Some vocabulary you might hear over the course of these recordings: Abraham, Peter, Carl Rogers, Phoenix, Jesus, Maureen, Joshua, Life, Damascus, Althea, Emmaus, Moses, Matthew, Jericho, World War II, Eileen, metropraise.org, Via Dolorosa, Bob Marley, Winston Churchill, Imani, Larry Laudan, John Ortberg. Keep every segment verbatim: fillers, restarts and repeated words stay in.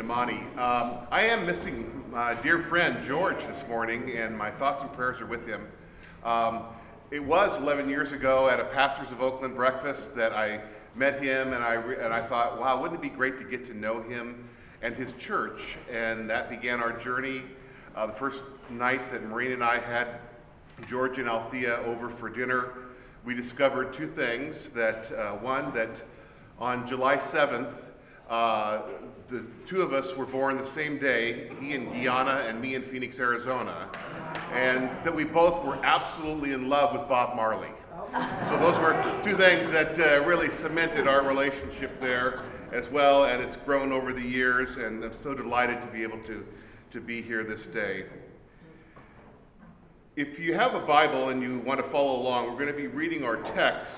and Amani. Um, I am missing my dear friend George this morning, and my thoughts and prayers are with him. Um, it was eleven years ago at a Pastors of Oakland breakfast that I met him, and I re- and I thought, wow, wouldn't it be great to get to know him and his church? And that began our journey. Uh, the first night that Maureen and I had George and Althea over for dinner, we discovered two things. That uh, one, that on July seventh, uh, the two of us were born the same day, he in Guyana and me in Phoenix, Arizona, and that we both were absolutely in love with Bob Marley. So those were two things that uh, really cemented our relationship there as well, and it's grown over the years, and I'm so delighted to be able to, to be here this day. If you have a Bible and you want to follow along, we're going to be reading our text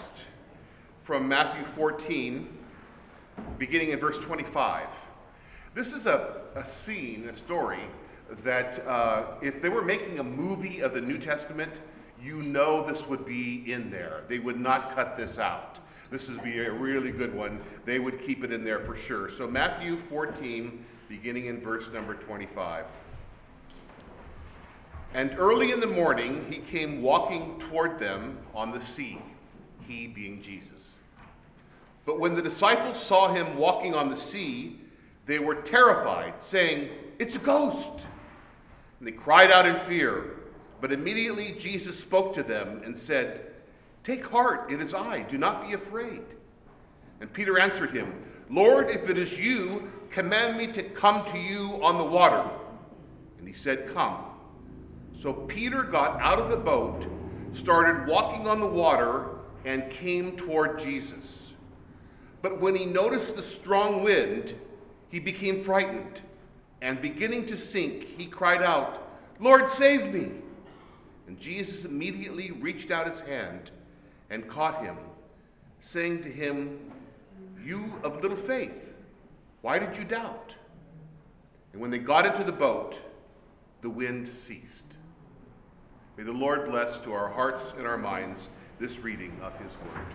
from Matthew fourteen, beginning in verse twenty-five. This is a, a scene, a story, that uh, if they were making a movie of the New Testament, you know this would be in there. They would not cut this out. This would be a really good one. They would keep it in there for sure. So Matthew fourteen, beginning in verse number twenty-five. And early in the morning, he came walking toward them on the sea, he being Jesus. But when the disciples saw him walking on the sea, they were terrified, saying, "It's a ghost!" And they cried out in fear. But immediately Jesus spoke to them and said, "Take heart, it is I, do not be afraid." And Peter answered him, "Lord, if it is you, command me to come to you on the water." And he said, "Come." So Peter got out of the boat, started walking on the water, and came toward Jesus. But when he noticed the strong wind, he became frightened, and beginning to sink, he cried out, "Lord, save me!" And Jesus immediately reached out his hand and caught him, saying to him, "You of little faith, why did you doubt?" And when they got into the boat, the wind ceased. May the Lord bless to our hearts and our minds this reading of his word.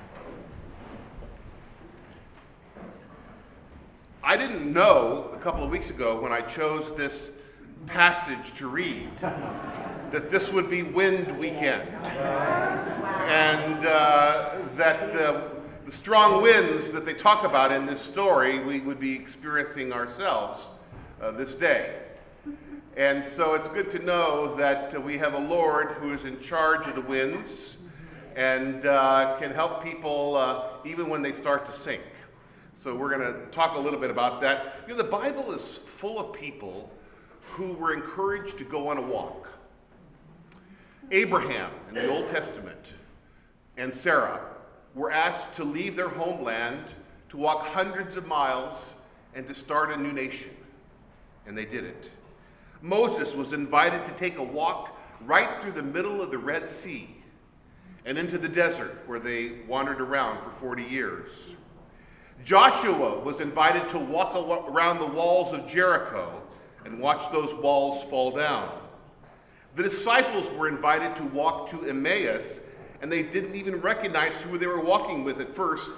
I didn't know a couple of weeks ago when I chose this passage to read that this would be Wind Weekend, and uh, that the, the strong winds that they talk about in this story we would be experiencing ourselves uh, this day. And so it's good to know that uh, we have a Lord who is in charge of the winds and uh, can help people uh, even when they start to sink. So we're going to talk a little bit about that. You know, the Bible is full of people who were encouraged to go on a walk. Abraham in the Old Testament and Sarah were asked to leave their homeland, to walk hundreds of miles, and to start a new nation. And they did it. Moses was invited to take a walk right through the middle of the Red Sea and into the desert where they wandered around for forty years. Joshua was invited to walk around the walls of Jericho and watch those walls fall down. The disciples were invited to walk to Emmaus, and they didn't even recognize who they were walking with at first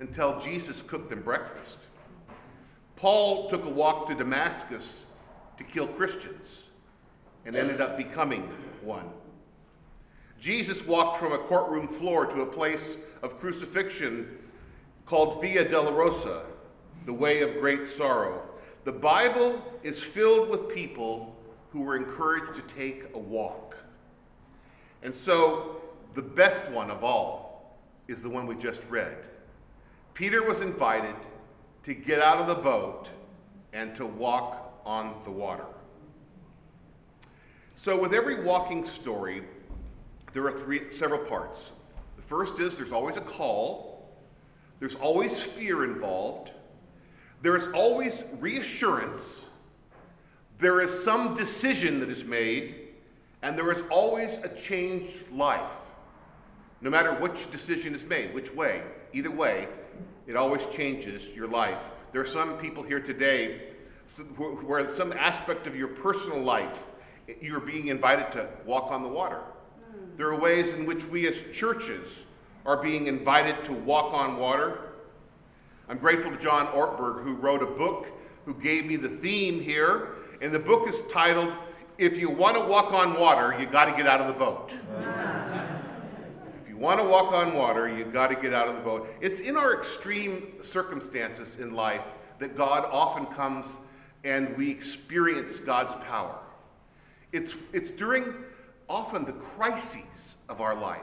until Jesus cooked them breakfast. Paul took a walk to Damascus to kill Christians, and ended up becoming one. Jesus walked from a courtroom floor to a place of crucifixion called Via Dolorosa, the way of great sorrow. The Bible is filled with people who were encouraged to take a walk. And so, the best one of all is the one we just read. Peter was invited to get out of the boat and to walk on the water. So with every walking story, there are three, several parts. The first is there's always a call, there's always fear involved, there is always reassurance, there is some decision that is made, and there is always a changed life. No matter which decision is made, which way, either way, it always changes your life. There are some people here today where some aspect of your personal life, you're being invited to walk on the water. There are ways in which we as churches are being invited to walk on water. I'm grateful to John Ortberg, who wrote a book who gave me the theme here. And the book is titled, If You Want to Walk on Water, You Got to Get Out of the Boat. If you want to walk on water, you got to get out of the boat. It's in our extreme circumstances in life that God often comes and we experience God's power. It's it's during often the crises of our life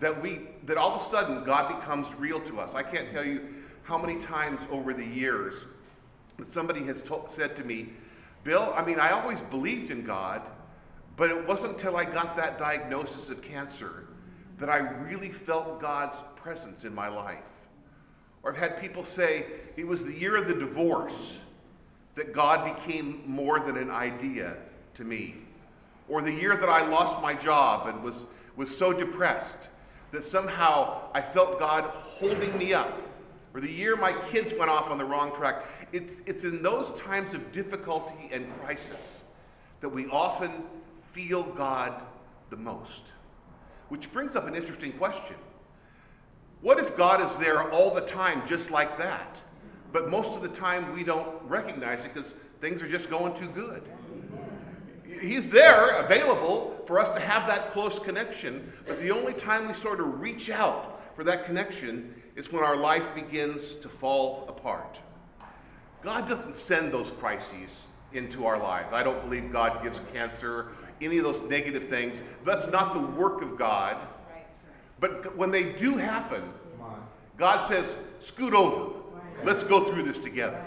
that we that all of a sudden God becomes real to us. I can't tell you how many times over the years that somebody has to- said to me, Bill, I mean, I always believed in God, but it wasn't until I got that diagnosis of cancer that I really felt God's presence in my life. Or I've had people say, it was the year of the divorce that God became more than an idea to me. Or the year that I lost my job and was, was so depressed that somehow I felt God holding me up. Or the year my kids went off on the wrong track. It's, it's in those times of difficulty and crisis that we often feel God the most. Which brings up an interesting question. What if God is there all the time just like that? But most of the time we don't recognize it because things are just going too good. He's there, available for us to have that close connection, but the only time we sort of reach out for that connection is when our life begins to fall apart. God doesn't send those crises into our lives. I don't believe God gives cancer, any of those negative things. That's not the work of God. But when they do happen, God says, scoot over. Let's go through this together.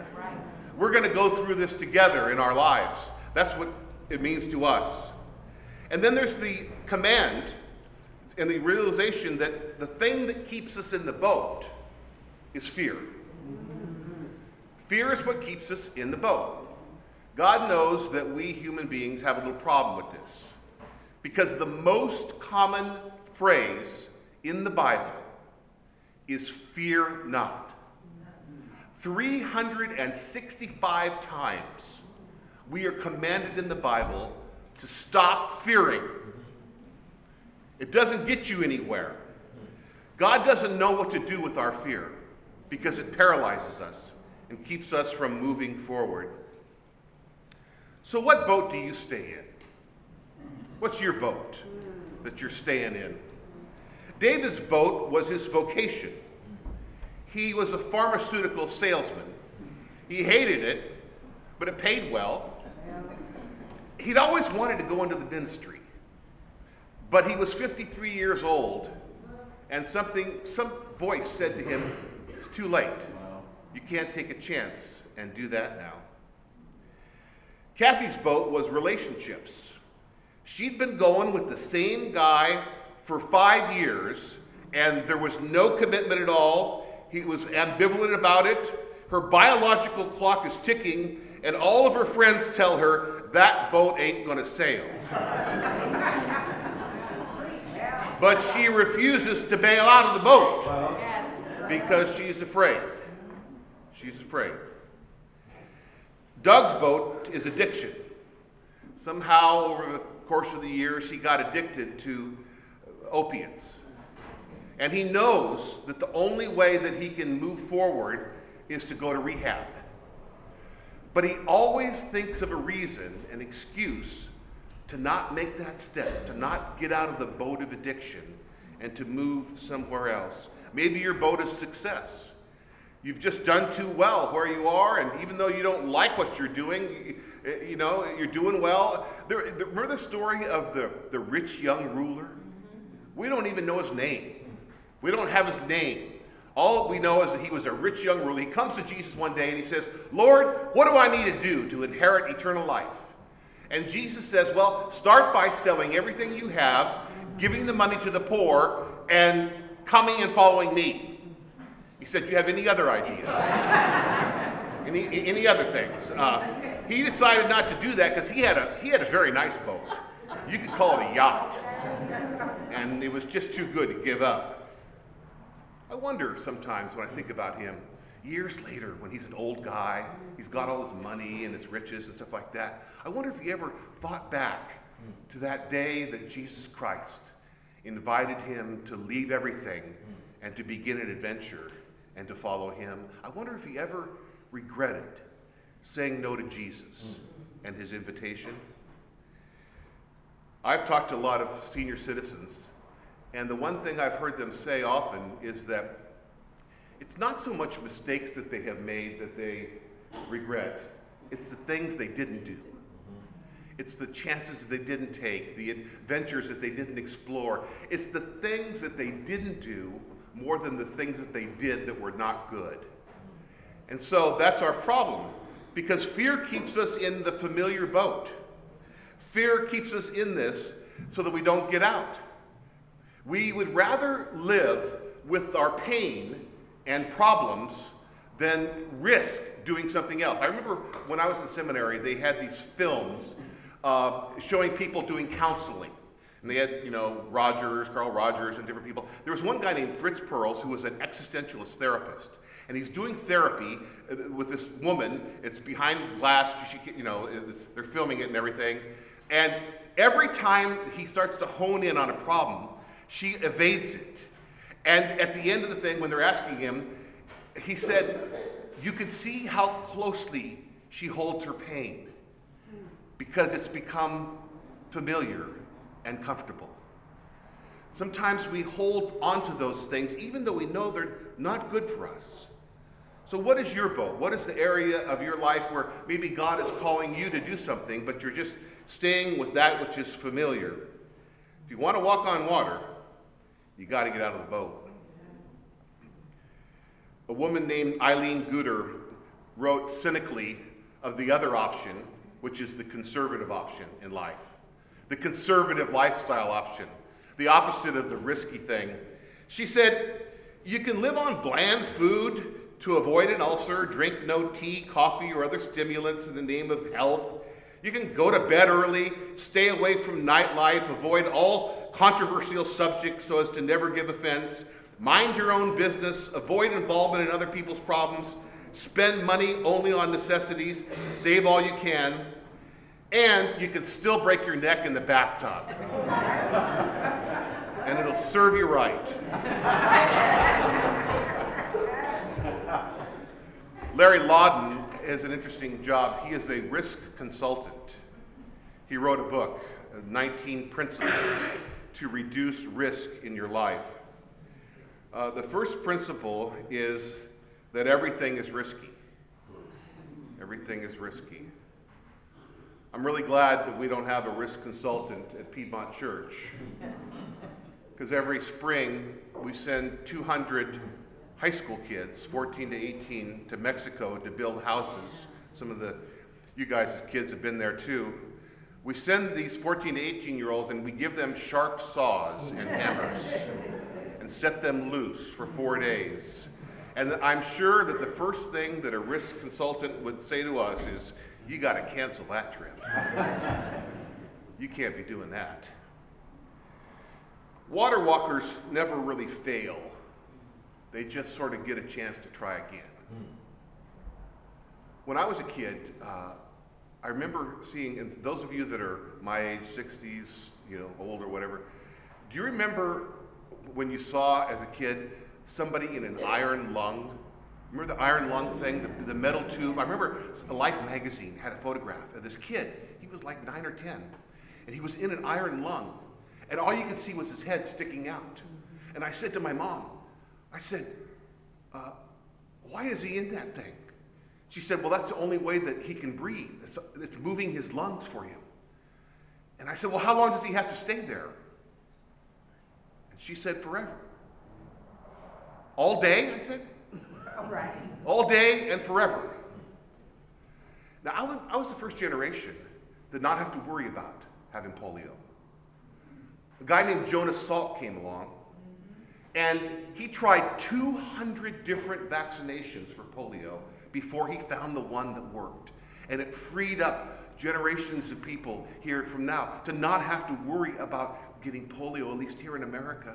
We're going to go through this together in our lives. That's what it means to us. And then there's the command and the realization that the thing that keeps us in the boat is fear. Fear is what keeps us in the boat. God knows that we human beings have a little problem with this, because the most common phrase in the Bible is fear not. three hundred sixty-five times we are commanded in the Bible to stop fearing. It doesn't get you anywhere. God doesn't know what to do with our fear because it paralyzes us and keeps us from moving forward. So what boat do you stay in? What's your boat that you're staying in? David's boat was his vocation. He was a pharmaceutical salesman. He hated it, but it paid well. He'd always wanted to go into the ministry, but he was fifty-three years old, and something, some voice said to him, it's too late. You can't take a chance and do that now. Kathy's boat was relationships. She'd been going with the same guy for five years, and there was no commitment at all. He was ambivalent about it. Her biological clock is ticking, and all of her friends tell her, that boat ain't gonna sail. But she refuses to bail out of the boat because she's afraid. She's afraid. Doug's boat is addiction. Somehow, over the course of the years, he got addicted to opiates. And he knows that the only way that he can move forward is to go to rehab. But he always thinks of a reason, an excuse, to not make that step, to not get out of the boat of addiction and to move somewhere else. Maybe your boat is success. You've just done too well where you are, and even though you don't like what you're doing, you know, you're doing well. There, remember the story of the, the rich young ruler? We don't even know his name. We don't have his name. All we know is that he was a rich young ruler. He comes to Jesus one day and he says, Lord, what do I need to do to inherit eternal life? And Jesus says, well, start by selling everything you have, giving the money to the poor, and coming and following me. He said, do you have any other ideas? any, any other things? Uh, he decided not to do that because he had a he had a very nice boat. You could call it a yacht. And it was just too good to give up. I wonder sometimes when I think about him, years later, when he's an old guy, he's got all his money and his riches and stuff like that. I wonder if he ever thought back to that day that Jesus Christ invited him to leave everything and to begin an adventure and to follow him. I wonder if he ever regretted saying no to Jesus and his invitation. I've talked to a lot of senior citizens, and the one thing I've heard them say often is that it's not so much mistakes that they have made that they regret. It's the things they didn't do. It's the chances that they didn't take, the adventures that they didn't explore. It's the things that they didn't do more than the things that they did that were not good. And so that's our problem, because fear keeps us in the familiar boat. Fear keeps us in this so that we don't get out. We would rather live with our pain and problems than risk doing something else. I remember when I was in seminary, they had these films uh, showing people doing counseling. And they had, you know, Rogers, Carl Rogers, and different people. There was one guy named Fritz Perls who was an existentialist therapist. And he's doing therapy with this woman. It's behind glass. She, you know, it's, they're filming it and everything. And every time he starts to hone in on a problem, she evades it. And at the end of the thing, when they're asking him, he said, you can see how closely she holds her pain because it's become familiar and comfortable. Sometimes we hold onto those things even though we know they're not good for us. So what is your boat? What is the area of your life where maybe God is calling you to do something, but you're just staying with that which is familiar? If you want to walk on water, you got to get out of the boat. A woman named Eileen Guter wrote cynically of the other option, which is the conservative option in life, the conservative lifestyle option, the opposite of the risky thing. She said, you can live on bland food to avoid an ulcer, drink no tea, coffee, or other stimulants in the name of health. You can go to bed early, stay away from nightlife, avoid all controversial subjects so as to never give offense. Mind your own business, avoid involvement in other people's problems, spend money only on necessities, save all you can, and you can still break your neck in the bathtub. And it'll serve you right. Larry Laudan has an interesting job. He is a risk consultant. He wrote a book, nineteen Principles to Reduce Risk in Your Life. Uh, the first principle is that everything is risky. Everything is risky. I'm really glad that we don't have a risk consultant at Piedmont Church, because every spring we send two hundred high school kids, fourteen to eighteen, to Mexico to build houses. Some of the, you guys as kids have been there too. We send these fourteen to eighteen year olds and we give them sharp saws and hammers. Set them loose for four days. And I'm sure that the first thing that a risk consultant would say to us is, you got to cancel that trip. You can't be doing that. Water walkers never really fail. They just sort of get a chance to try again. When I was a kid, uh, I remember seeing, and those of you that are my age, sixties, you know, old or whatever, do you remember when you saw, as a kid, somebody in an iron lung? Remember the iron lung thing, the, the metal tube? I remember Life magazine had a photograph of this kid. He was like nine or ten. And he was in an iron lung. And all you could see was his head sticking out. And I said to my mom, I said, uh, why is he in that thing? She said, well, that's the only way that he can breathe. It's, it's moving his lungs for him. And I said, well, how long does he have to stay there? She said, forever. All day, I said. All right. All day and forever. Now, I was, I was the first generation to not have to worry about having polio. A guy named Jonas Salk came along, and he tried two hundred different vaccinations for polio before he found the one that worked. And it freed up generations of people here from now to not have to worry about getting polio, at least here in America.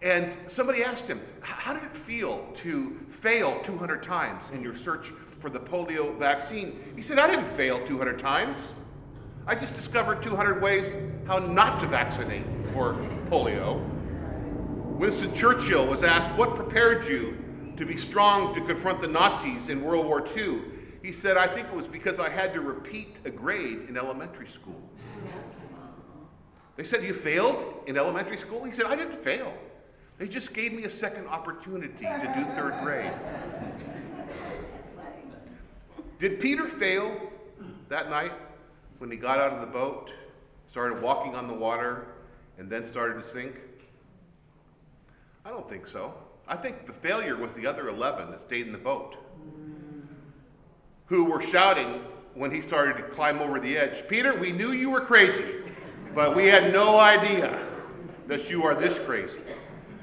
And somebody asked him, how did it feel to fail two hundred times in your search for the polio vaccine? He said, I didn't fail two hundred times. I just discovered two hundred ways how not to vaccinate for polio. Winston Churchill was asked, what prepared you to be strong to confront the Nazis in World War Two? He said, I think it was because I had to repeat a grade in elementary school. They said, you failed in elementary school? He said, I didn't fail. They just gave me a second opportunity to do third grade. Did Peter fail that night when he got out of the boat, started walking on the water, and then started to sink? I don't think so. I think the failure was the other eleven that stayed in the boat, who were shouting when he started to climb over the edge, Peter, we knew you were crazy, but we had no idea that you are this crazy.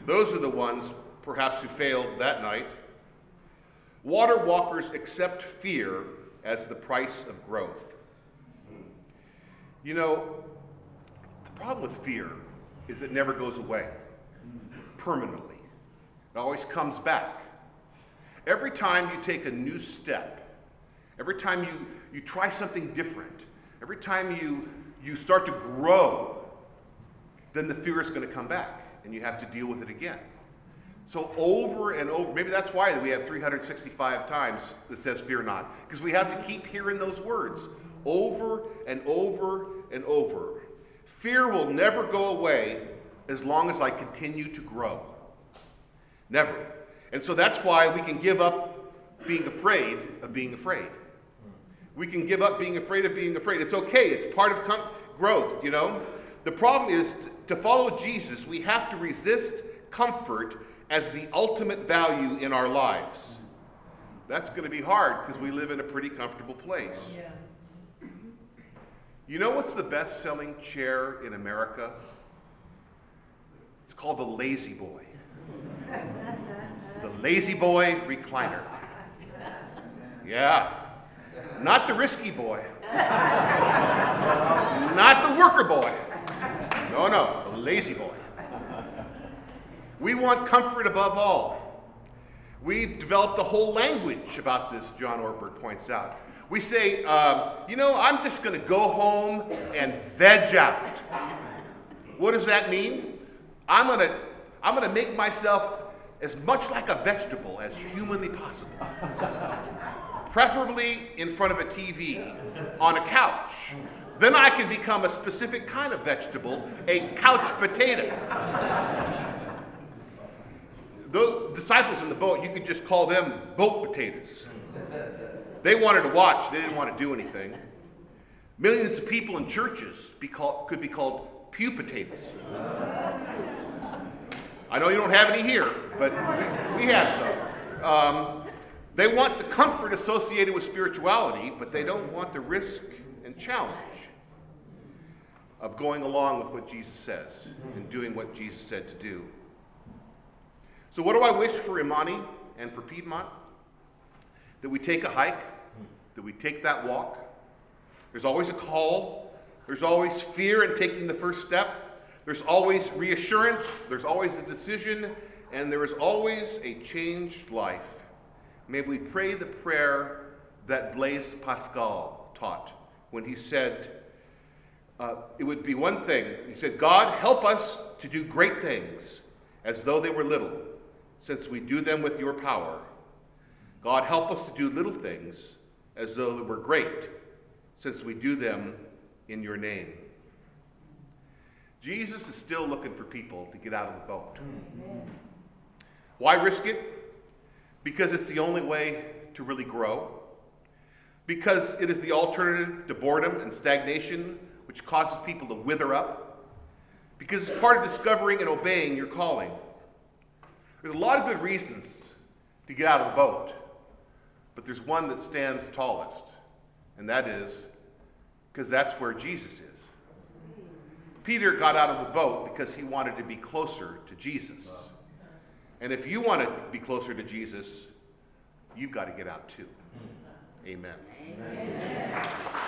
Those are the ones, perhaps, who failed that night. Water walkers accept fear as the price of growth. You know, the problem with fear is it never goes away permanently. It always comes back. Every time you take a new step, every time you, you try something different, every time you, you start to grow, then the fear is going to come back, and you have to deal with it again. So over and over, maybe that's why we have three hundred sixty-five times that says fear not, because we have to keep hearing those words over and over and over. Fear will never go away as long as I continue to grow. Never. And so that's why we can give up being afraid of being afraid. We can give up being afraid of being afraid. It's okay. It's part of com- growth, you know. The problem is t- to follow Jesus, we have to resist comfort as the ultimate value in our lives. That's going to be hard because we live in a pretty comfortable place. Yeah. You know what's the best-selling chair in America? It's called the Lazy Boy. The Lazy Boy recliner. Yeah. Not the Risky Boy. Not the Worker Boy. No, no, the Lazy Boy. We want comfort above all. We've developed a whole language about this, John Ortberg points out. We say, um, you know, I'm just going to go home and veg out. What does that mean? I'm going to I'm going to make myself as much like a vegetable as humanly possible. Preferably in front of a T V, on a couch. Then I can become a specific kind of vegetable, a couch potato. Those disciples in the boat, you could just call them boat potatoes. They wanted to watch, they didn't want to do anything. Millions of people in churches be called, could be called pew potatoes. I know you don't have any here, but we, we have some. Um, they want the comfort associated with spirituality, but they don't want the risk and challenge of going along with what Jesus says and doing what Jesus said to do. So what do I wish for Imani and for Piedmont? That we take a hike, that we take that walk. There's always a call. There's always fear in taking the first step. There's always reassurance, there's always a decision, and there is always a changed life. May we pray the prayer that Blaise Pascal taught when he said, uh, it would be one thing. He said, God, help us to do great things as though they were little, since we do them with your power. God, help us to do little things as though they were great, since we do them in your name. Jesus is still looking for people to get out of the boat. Amen. Why risk it? Because it's the only way to really grow. Because it is the alternative to boredom and stagnation, which causes people to wither up. Because it's part of discovering and obeying your calling. There's a lot of good reasons to get out of the boat, but there's one that stands tallest, and that is because that's where Jesus is. Peter got out of the boat because he wanted to be closer to Jesus. And if you want to be closer to Jesus, you've got to get out too. Amen. Amen. Amen.